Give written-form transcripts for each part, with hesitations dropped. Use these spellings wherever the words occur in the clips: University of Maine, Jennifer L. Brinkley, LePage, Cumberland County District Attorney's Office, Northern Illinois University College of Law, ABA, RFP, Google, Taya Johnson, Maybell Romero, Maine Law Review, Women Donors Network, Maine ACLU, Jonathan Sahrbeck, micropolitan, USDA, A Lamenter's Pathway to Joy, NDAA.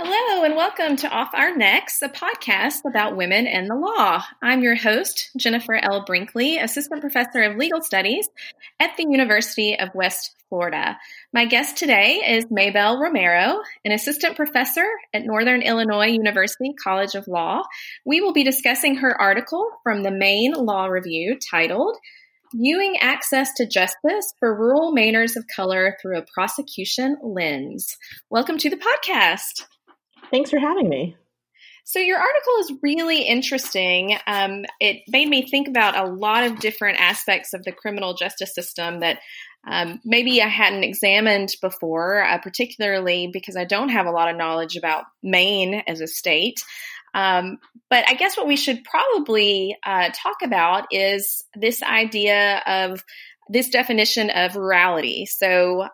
Hello and welcome to Off Our Necks, a podcast about women and the law. I'm your host, Jennifer L. Brinkley, Assistant Professor of Legal Studies at the University of West Florida. My guest today is Maybell Romero, an Assistant Professor at Northern Illinois University College of Law. We will be discussing her article from the Maine Law Review titled, Viewing Access to Justice for Rural Mainers of Color Through a Prosecution Lens. Welcome to the podcast. Thanks for having me. So your article is really interesting. It made me think about a lot of different aspects of the criminal justice system that maybe I hadn't examined before, particularly because I don't have a lot of knowledge about Maine as a state. But I guess what we should probably talk about is this idea of this definition of rurality. So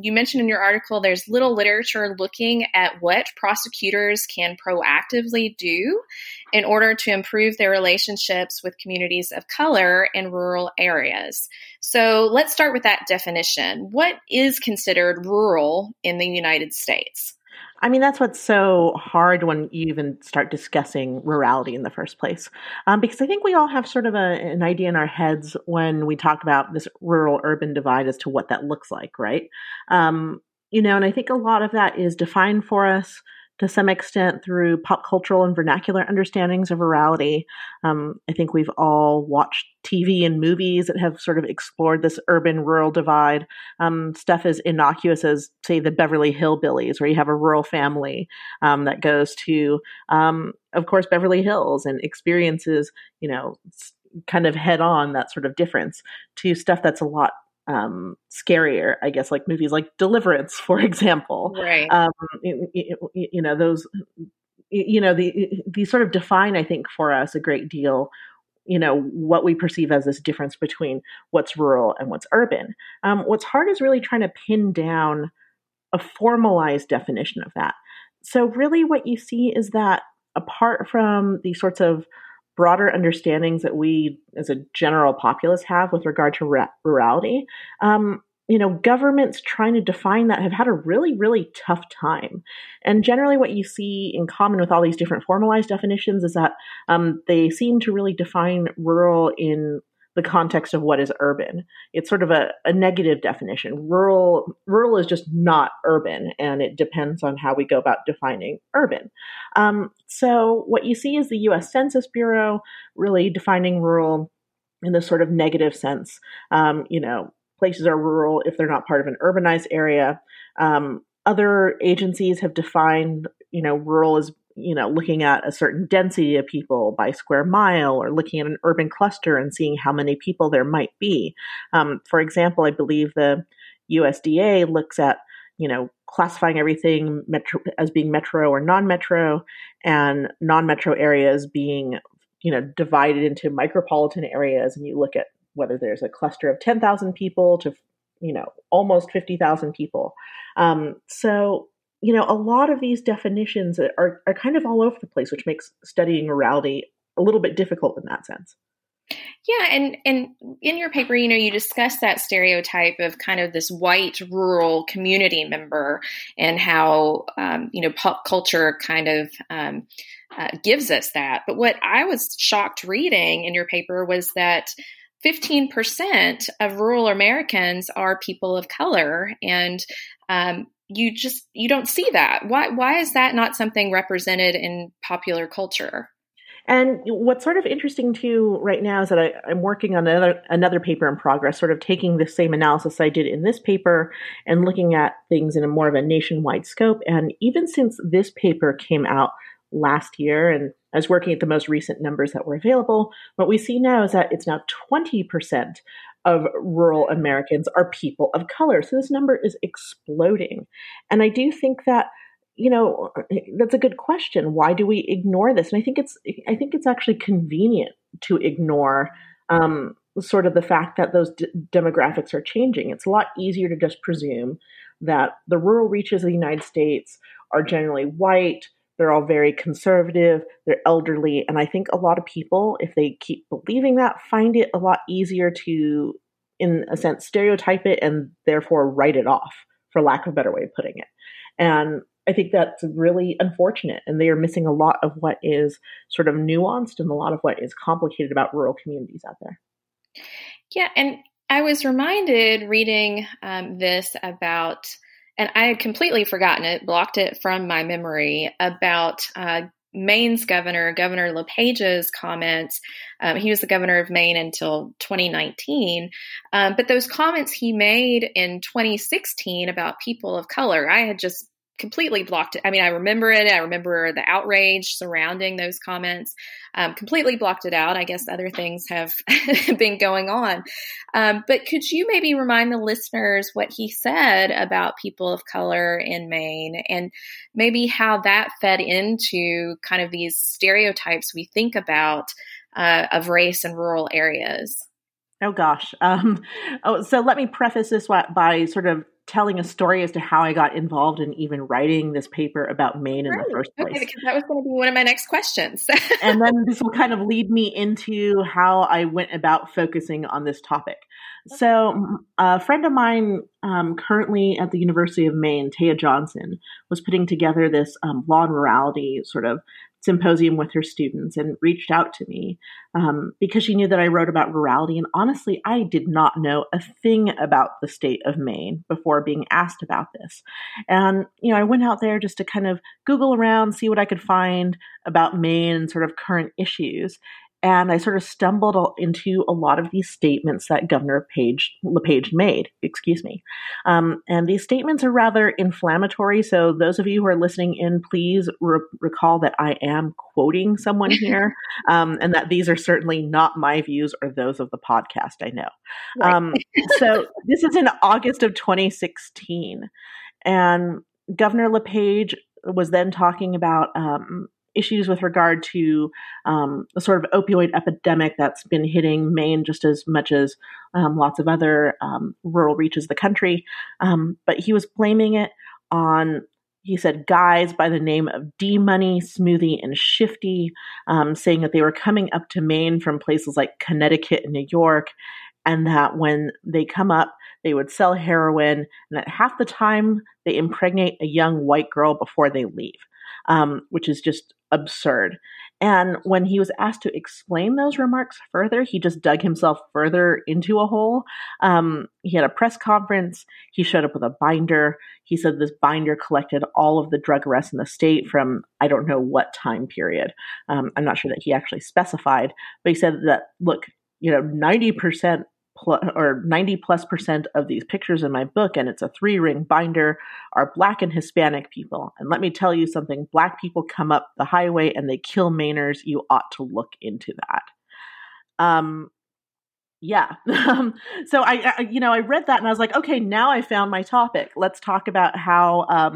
you mentioned in your article, there's little literature looking at what prosecutors can proactively do in order to improve their relationships with communities of color in rural areas. So let's start with that definition. What is considered rural in the United States? I mean, that's what's so hard when you even start discussing rurality in the first place, because I think we all have sort of an idea in our heads when we talk about this rural-urban divide as to what that looks like, right? And I think a lot of that is defined for us to some extent through pop cultural and vernacular understandings of rurality. I think we've all watched TV and movies that have sort of explored this urban-rural divide. Stuff as innocuous as, say, the Beverly Hillbillies, where you have a rural family that goes to, of course, Beverly Hills and experiences, kind of head-on that sort of difference, to stuff that's a lot scarier, I guess, like movies like Deliverance, for example. Right. These sort of define, I think, for us a great deal, what we perceive as this difference between what's rural and what's urban. What's hard is really trying to pin down a formalized definition of that. So really what you see is that apart from the sorts of broader understandings that we as a general populace have with regard to rurality, governments trying to define that have had a really, really tough time. And generally what you see in common with all these different formalized definitions is that they seem to really define rural in the context of what is urban. It's sort of a negative definition. Rural is just not urban, and it depends on how we go about defining urban. So what you see is the U.S. Census Bureau really defining rural in this sort of negative sense. Places are rural if they're not part of an urbanized area. Other agencies have defined, rural as looking at a certain density of people by square mile, or looking at an urban cluster and seeing how many people there might be. For example, I believe the USDA looks at, classifying everything as being metro or non-metro, and non-metro areas being, divided into micropolitan areas. And you look at whether there's a cluster of 10,000 people to, almost 50,000 people. So a lot of these definitions are kind of all over the place, which makes studying rurality a little bit difficult in that sense. Yeah. And in your paper, you discuss that stereotype of kind of this white rural community member and how, pop culture kind of gives us that. But what I was shocked reading in your paper was that 15% of rural Americans are people of color, and you don't see that. Why is that not something represented in popular culture? And what's sort of interesting too right now is that I'm working on another paper in progress, sort of taking the same analysis I did in this paper and looking at things in a more of a nationwide scope. And even since this paper came out last year, and I was working at the most recent numbers that were available, what we see now is that it's now 20% of rural Americans are people of color. So this number is exploding. And I do think that, that's a good question. Why do we ignore this? And I think it's actually convenient to ignore sort of the fact that those demographics are changing. It's a lot easier to just presume that the rural reaches of the United States are generally white. They're all very conservative, they're elderly, and I think a lot of people, if they keep believing that, find it a lot easier to, in a sense, stereotype it and therefore write it off, for lack of a better way of putting it. And I think that's really unfortunate, and they are missing a lot of what is sort of nuanced and a lot of what is complicated about rural communities out there. Yeah, and I was reminded reading this about, and I had completely forgotten it, blocked it from my memory, about Maine's Governor LePage's comments. He was the governor of Maine until 2019. But those comments he made in 2016 about people of color, I had just completely blocked it. I mean, I remember it. I remember the outrage surrounding those comments, completely blocked it out. I guess other things have been going on. But could you maybe remind the listeners what he said about people of color in Maine and maybe how that fed into kind of these stereotypes we think about of race in rural areas? Oh, gosh. So let me preface this by sort of telling a story as to how I got involved in even writing this paper about Maine in the first place. Okay, because that was going to be one of my next questions. And then this will kind of lead me into how I went about focusing on this topic. So a friend of mine currently at the University of Maine, Taya Johnson, was putting together this law and morality sort of symposium with her students and reached out to me because she knew that I wrote about rurality. And honestly, I did not know a thing about the state of Maine before being asked about this. And, you know, I went out there just to kind of Google around, see what I could find about Maine and sort of current issues. And I sort of stumbled into a lot of these statements that Governor LePage made, and these statements are rather inflammatory. So those of you who are listening in, please recall that I am quoting someone here, and that these are certainly not my views or those of the podcast, I know. Right. So this is in August of 2016. And Governor LePage was then talking about issues with regard to the sort of opioid epidemic that's been hitting Maine just as much as lots of other rural reaches of the country. But he was blaming it on, he said, guys by the name of D-Money, Smoothie, and Shifty, saying that they were coming up to Maine from places like Connecticut and New York, and that when they come up, they would sell heroin, and that half the time they impregnate a young white girl before they leave, which is just absurd. And when he was asked to explain those remarks further, he just dug himself further into a hole. He had a press conference. He showed up with a binder. He said this binder collected all of the drug arrests in the state from I don't know what time period. I'm not sure that he actually specified, but he said that, look, you know, 90 plus percent of these pictures in my book, and it's a 3-ring binder, are Black and Hispanic people. And let me tell you something, Black people come up the highway and they kill Mainers. You ought to look into that. So I read that and I was like, okay, now I found my topic. Let's talk about how,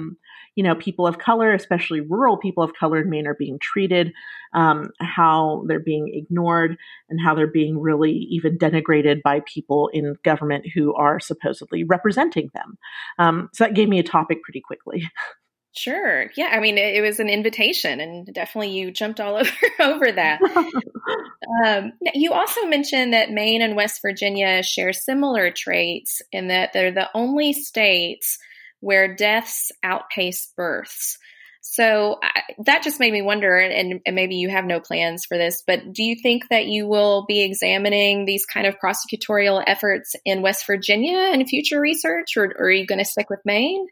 people of color, especially rural people of color in Maine, are being treated, how they're being ignored, and how they're being really even denigrated by people in government who are supposedly representing them. So that gave me a topic pretty quickly. Sure. Yeah. I mean, it was an invitation, and definitely you jumped all over that. You also mentioned that Maine and West Virginia share similar traits in that they're the only states where deaths outpace births. So that just made me wonder, and maybe you have no plans for this, but do you think that you will be examining these kind of prosecutorial efforts in West Virginia in future research, or are you going to stick with Maine?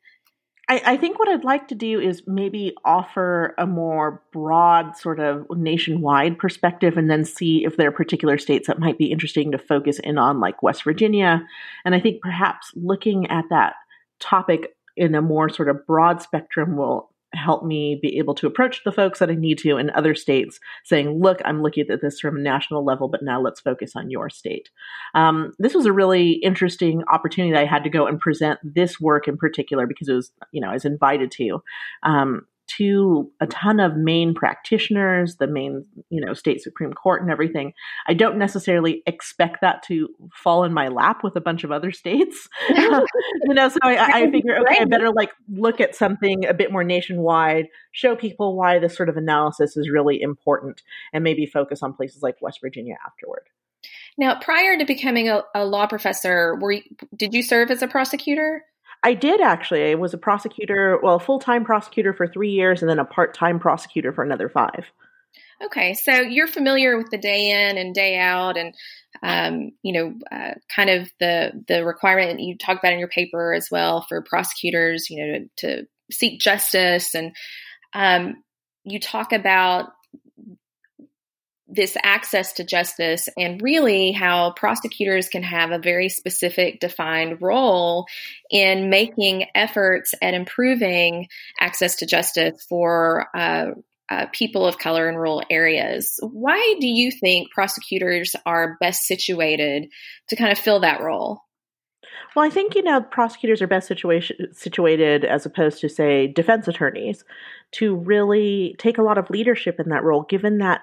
I think what I'd like to do is maybe offer a more broad sort of nationwide perspective and then see if there are particular states that might be interesting to focus in on, like West Virginia. And I think perhaps looking at that topic in a more sort of broad spectrum will help me be able to approach the folks that I need to in other states saying, look, I'm looking at this from a national level, but now let's focus on your state. This was a really interesting opportunity that I had to go and present this work in particular because it was, I was invited to a ton of Maine practitioners, the Maine, state Supreme Court and everything. I don't necessarily expect that to fall in my lap with a bunch of other states. So I figure, okay, I better look at something a bit more nationwide, show people why this sort of analysis is really important, and maybe focus on places like West Virginia afterward. Now, prior to becoming a law professor, did you serve as a prosecutor? I did actually. I was a prosecutor, well, a full-time prosecutor for 3 years and then a part-time prosecutor for another 5. Okay. So you're familiar with the day in and day out and, kind of the requirement that you talk about in your paper as well for prosecutors, to seek justice. And you talk about this access to justice and really how prosecutors can have a very specific defined role in making efforts at improving access to justice for people of color in rural areas. Why do you think prosecutors are best situated to kind of fill that role? Well, I think, prosecutors are best situated as opposed to, say, defense attorneys to really take a lot of leadership in that role, given that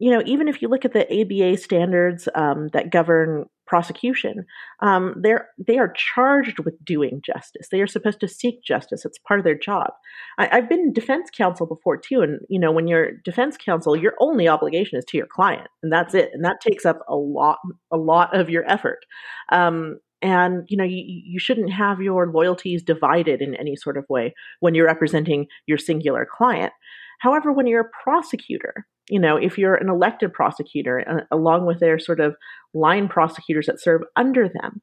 even if you look at the ABA standards that govern prosecution, they are charged with doing justice. They are supposed to seek justice. It's part of their job. I've been defense counsel before, too. And, when you're defense counsel, your only obligation is to your client. And that's it. And that takes up a lot of your effort. And, you shouldn't have your loyalties divided in any sort of way when you're representing your singular client. However, when you're a prosecutor, if you're an elected prosecutor, along with their sort of line prosecutors that serve under them,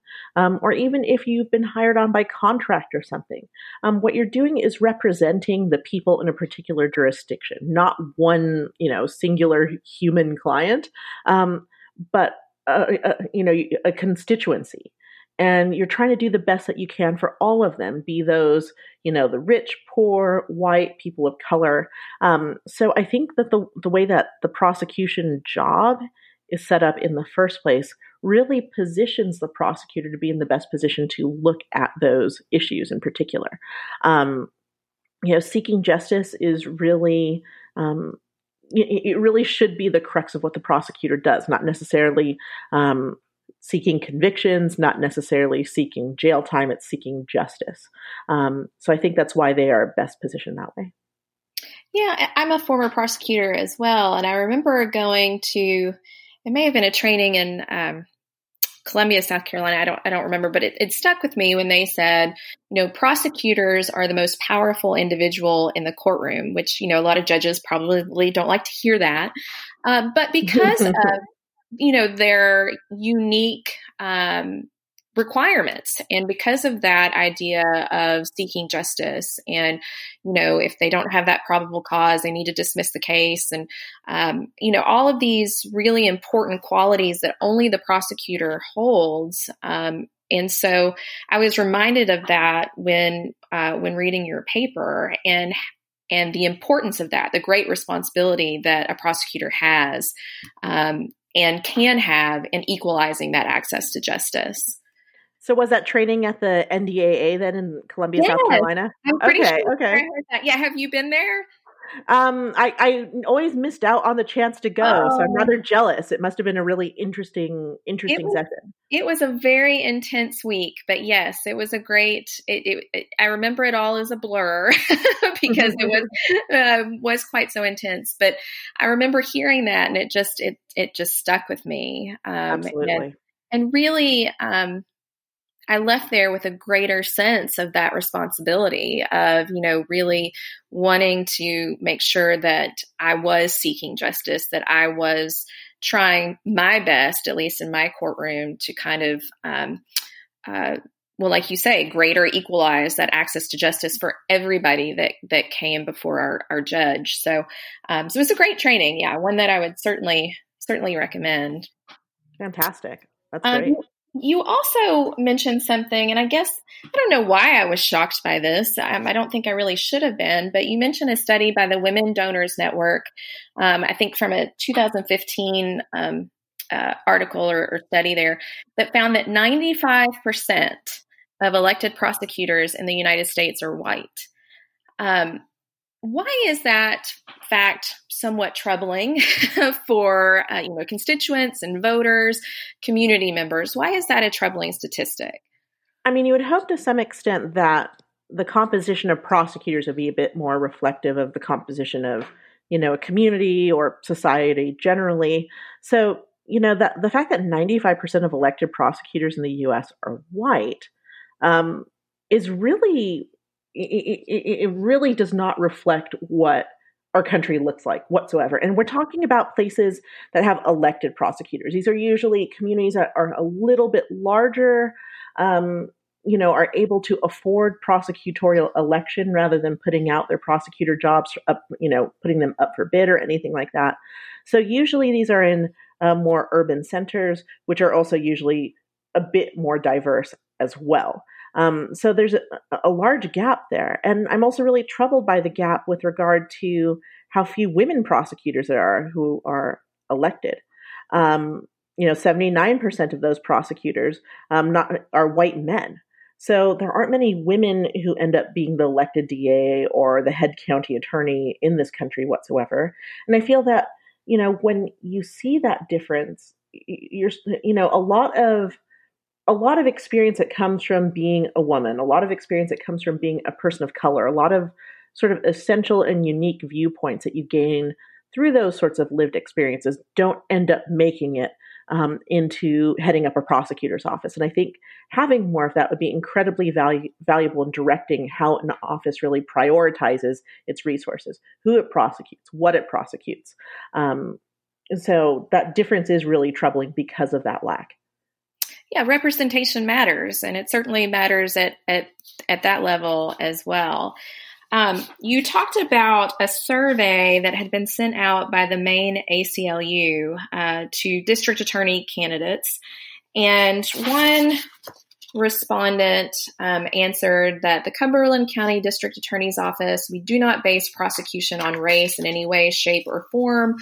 or even if you've been hired on by contract or something, what you're doing is representing the people in a particular jurisdiction, not one, singular human client, but, a constituency. And you're trying to do the best that you can for all of them, be those, the rich, poor, white, people of color. So I think that the way that the prosecution job is set up in the first place really positions the prosecutor to be in the best position to look at those issues in particular. Seeking justice is really... it really should be the crux of what the prosecutor does, not necessarily... seeking convictions, not necessarily seeking jail time, it's seeking justice. So I think that's why they are best positioned that way. Yeah, I'm a former prosecutor as well. And I remember going to, it may have been a training in Columbia, South Carolina. I don't remember, but it stuck with me when they said, prosecutors are the most powerful individual in the courtroom, which, a lot of judges probably don't like to hear that. But because of their unique requirements. And because of that idea of seeking justice and, if they don't have that probable cause, they need to dismiss the case. And, all of these really important qualities that only the prosecutor holds. And so I was reminded of that when reading your paper and the importance of that, the great responsibility that a prosecutor has, and can have in equalizing that access to justice. So was that training at the NDAA then in Columbia, South Carolina? I'm pretty sure. Okay. I heard that. Yeah, have you been there? I always missed out on the chance to go, so I'm rather jealous. It must have been a really interesting session. It was a very intense week, but yes, it was a great. I remember it all as a blur because it was quite so intense. But I remember hearing that, and it just stuck with me. Absolutely, and really. I left there with a greater sense of that responsibility of, really wanting to make sure that I was seeking justice, that I was trying my best, at least in my courtroom, to kind of, like you say, greater equalize that access to justice for everybody that came before our judge. So, so it was a great training. Yeah. One that I would certainly recommend. Fantastic. That's great. You also mentioned something, and I guess, I don't know why I was shocked by this. I don't think I really should have been, but you mentioned a study by the Women Donors Network, I think from a 2015 article or study there, that found that 95% of elected prosecutors in the United States are white. Why is that fact somewhat troubling for constituents and voters, community members? Why is that a troubling statistic? I mean, you would hope to some extent that the composition of prosecutors would be a bit more reflective of the composition of, a community or society generally. So, that the fact that 95% of elected prosecutors in the U.S. are white is really, it really does not reflect what our country looks like whatsoever. And we're talking about places that have elected prosecutors. These are usually communities that are a little bit larger, you know, are able to afford prosecutorial election rather than putting out their prosecutor jobs up, you know, putting them up for bid or anything like that. So usually these are in more urban centers, which are also usually a bit more diverse as well. So there's a large gap there. And I'm also really troubled by the gap with regard to how few women prosecutors there are who are elected. You know, 79% of those prosecutors are white men. So there aren't many women who end up being the elected DA or the head county attorney in this country whatsoever. And I feel that, you know, when you see that difference, a lot of experience that comes from being a woman, a lot of experience that comes from being a person of color, a lot of sort of essential and unique viewpoints that you gain through those sorts of lived experiences don't end up making it into heading up a prosecutor's office. And I think having more of that would be incredibly valuable in directing how an office really prioritizes its resources, who it prosecutes, what it prosecutes. And so that difference is really troubling because of that lack. Yeah, representation matters, and it certainly matters at that level as well. You talked about a survey that had been sent out by the Maine ACLU to district attorney candidates, and one respondent answered that the Cumberland County District Attorney's Office, we do not base prosecution on race in any way, shape, or form.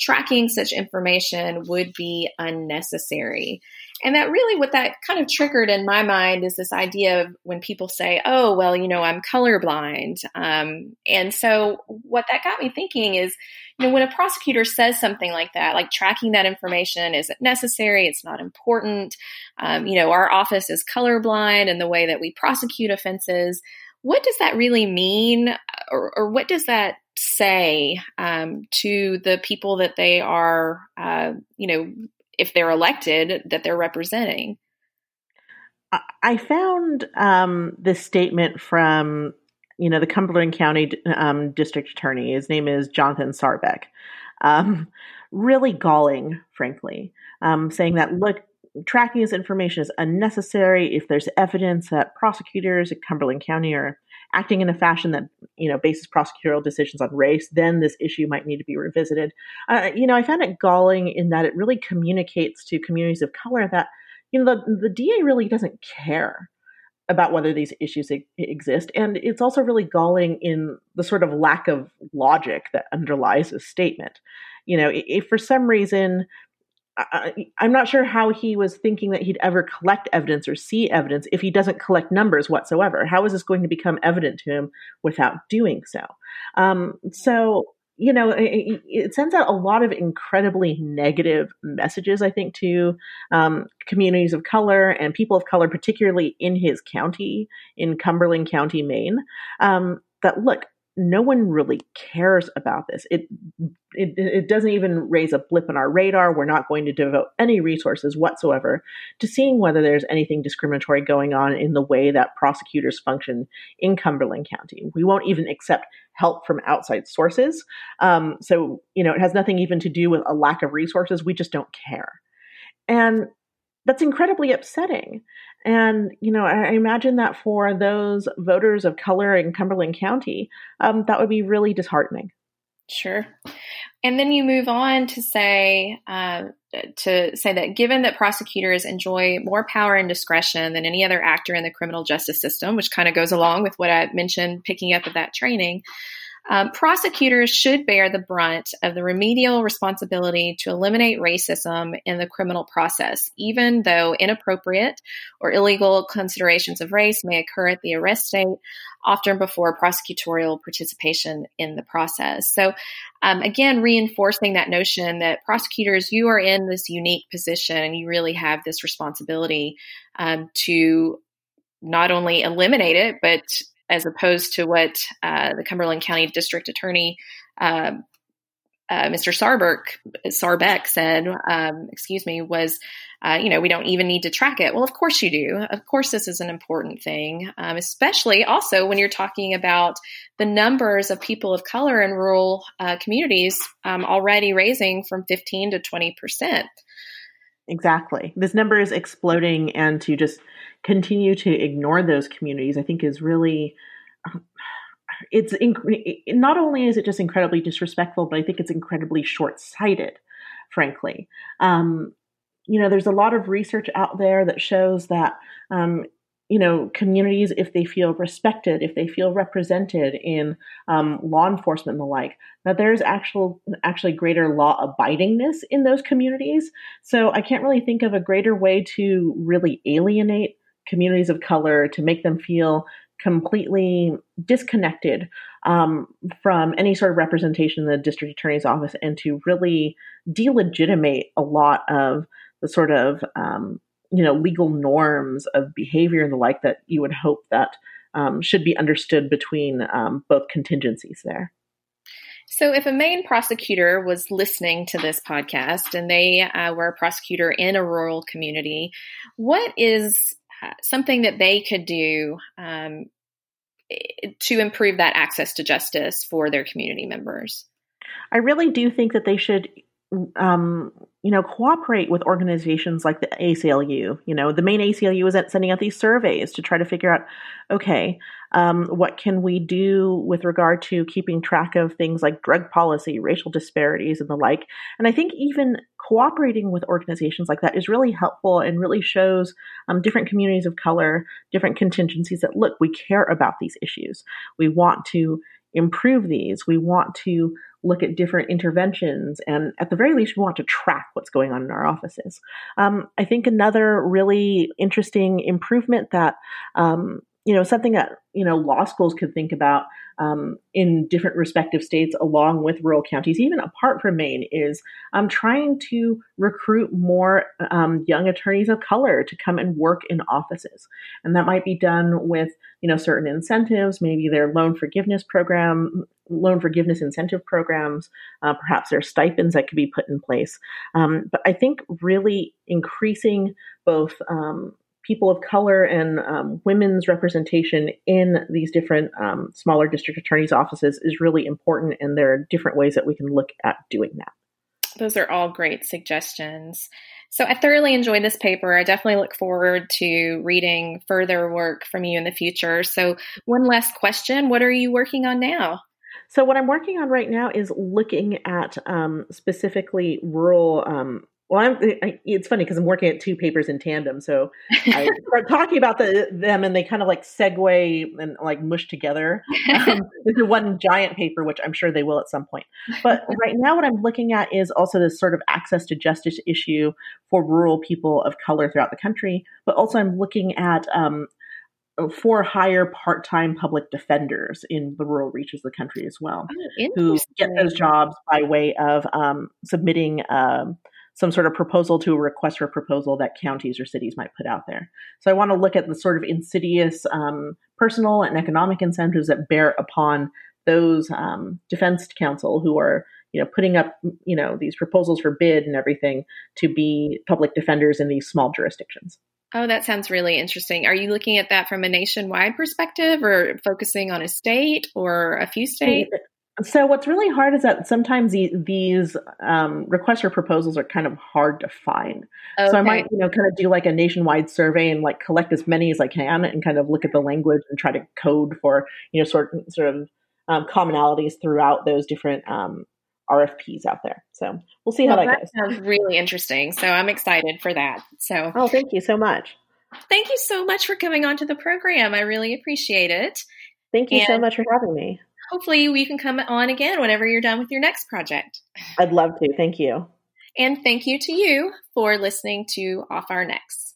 Tracking such information would be unnecessary. And that really what that kind of triggered in my mind is this idea of when people say, oh, well, you know, I'm colorblind. And so what that got me thinking is, you know, when a prosecutor says something like that, like tracking that information isn't necessary, it's not important, you know, our office is colorblind in the way that we prosecute offenses, what does that really mean? Or what does that say to the people that they are, you know, if they're elected, that they're representing? I found this statement from, you know, the Cumberland County District Attorney. His name is Jonathan Sahrbeck. Really galling, frankly, saying that, look, tracking this information is unnecessary. If there's evidence that prosecutors at Cumberland County are acting in a fashion that, you know, bases prosecutorial decisions on race, then this issue might need to be revisited. You know, I found it galling in that it really communicates to communities of color that, you know, the DA really doesn't care about whether these issues exist. And it's also really galling in the sort of lack of logic that underlies this statement. You know, if for some reason, I'm not sure how he was thinking that he'd ever collect evidence or see evidence if he doesn't collect numbers whatsoever. How is this going to become evident to him without doing so? So, you know, it sends out a lot of incredibly negative messages, I think, to communities of color and people of color, particularly in his county, in Cumberland County, Maine, that look, no one really cares about this. It doesn't even raise a blip on our radar. We're not going to devote any resources whatsoever to seeing whether there's anything discriminatory going on in the way that prosecutors function in Cumberland County. We won't even accept help from outside sources. So, you know, it has nothing even to do with a lack of resources. We just don't care. And that's incredibly upsetting. And, you know, I imagine that for those voters of color in Cumberland County, that would be really disheartening. Sure. And then you move on to say that given that prosecutors enjoy more power and discretion than any other actor in the criminal justice system, which kind of goes along with what I mentioned, picking up at that training, prosecutors should bear the brunt of the remedial responsibility to eliminate racism in the criminal process, even though inappropriate or illegal considerations of race may occur at the arrest date, often before prosecutorial participation in the process. So again, reinforcing that notion that prosecutors, you are in this unique position and you really have this responsibility to not only eliminate it, but as opposed to what the Cumberland County District Attorney Mr. Sahrbeck said, was, we don't even need to track it. Well, of course you do. Of course, this is an important thing, especially also when you're talking about the numbers of people of color in rural communities already raising from 15 to 20%. Exactly. This number is exploding, and to just continue to ignore those communities, I think is really... not only is it just incredibly disrespectful, but I think it's incredibly short-sighted, frankly. There's a lot of research out there that shows that, communities, if they feel respected, if they feel represented in law enforcement and the like, that there's actually greater law abidingness in those communities. So I can't really think of a greater way to really alienate communities of color, to make them feel completely disconnected from any sort of representation in the district attorney's office, and to really delegitimate a lot of the sort of, legal norms of behavior and the like that you would hope that should be understood between both contingencies there. So if a Maine prosecutor was listening to this podcast and they were a prosecutor in a rural community, what is something that they could do to improve that access to justice for their community members? I really do think that they should, cooperate with organizations like the ACLU. The Maine ACLU is sending out these surveys to try to figure out, what can we do with regard to keeping track of things like drug policy, racial disparities, and the like. And I think even cooperating with organizations like that is really helpful and really shows different communities of color, different contingencies that, look, we care about these issues. We want to improve these. We want to look at different interventions. And at the very least, we want to track what's going on in our offices. I think another really interesting improvement that, something that, law schools could think about in different respective states along with rural counties, even apart from Maine, is trying to recruit more young attorneys of color to come and work in offices. And that might be done with, certain incentives, maybe their loan forgiveness incentive programs, perhaps there are stipends that could be put in place. But I think really increasing both people of color and women's representation in these different smaller district attorney's offices is really important, and there are different ways that we can look at doing that. Those are all great suggestions. So I thoroughly enjoyed this paper. I definitely look forward to reading further work from you in the future. So one last question, what are you working on now? So what I'm working on right now is looking at specifically rural it's funny because I'm working at two papers in tandem. So I start talking about them and they kind of like segue and like mush together into one giant paper, which I'm sure they will at some point. But right now what I'm looking at is also this sort of access to justice issue for rural people of color throughout the country. But also I'm looking at for hire part-time public defenders in the rural reaches of the country as well, who get those jobs by way of submitting some sort of proposal to a request for a proposal that counties or cities might put out there. So I want to look at the sort of insidious personal and economic incentives that bear upon those defense counsel who are, putting up, these proposals for bid and everything to be public defenders in these small jurisdictions. Oh, that sounds really interesting. Are you looking at that from a nationwide perspective or focusing on a state or a few states? So what's really hard is that sometimes these requests or proposals are kind of hard to find. Okay. So I might, kind of do like a nationwide survey and like collect as many as I can and kind of look at the language and try to code for, sort of commonalities throughout those different RFPs out there. So we'll see how that goes. That sounds really interesting. So I'm excited for that. So oh, thank you so much. Thank you so much for coming onto the program. I really appreciate it. Thank you so much for having me. Hopefully we can come on again whenever you're done with your next project. I'd love to. Thank you. And thank you to you for listening to Off Our Necks.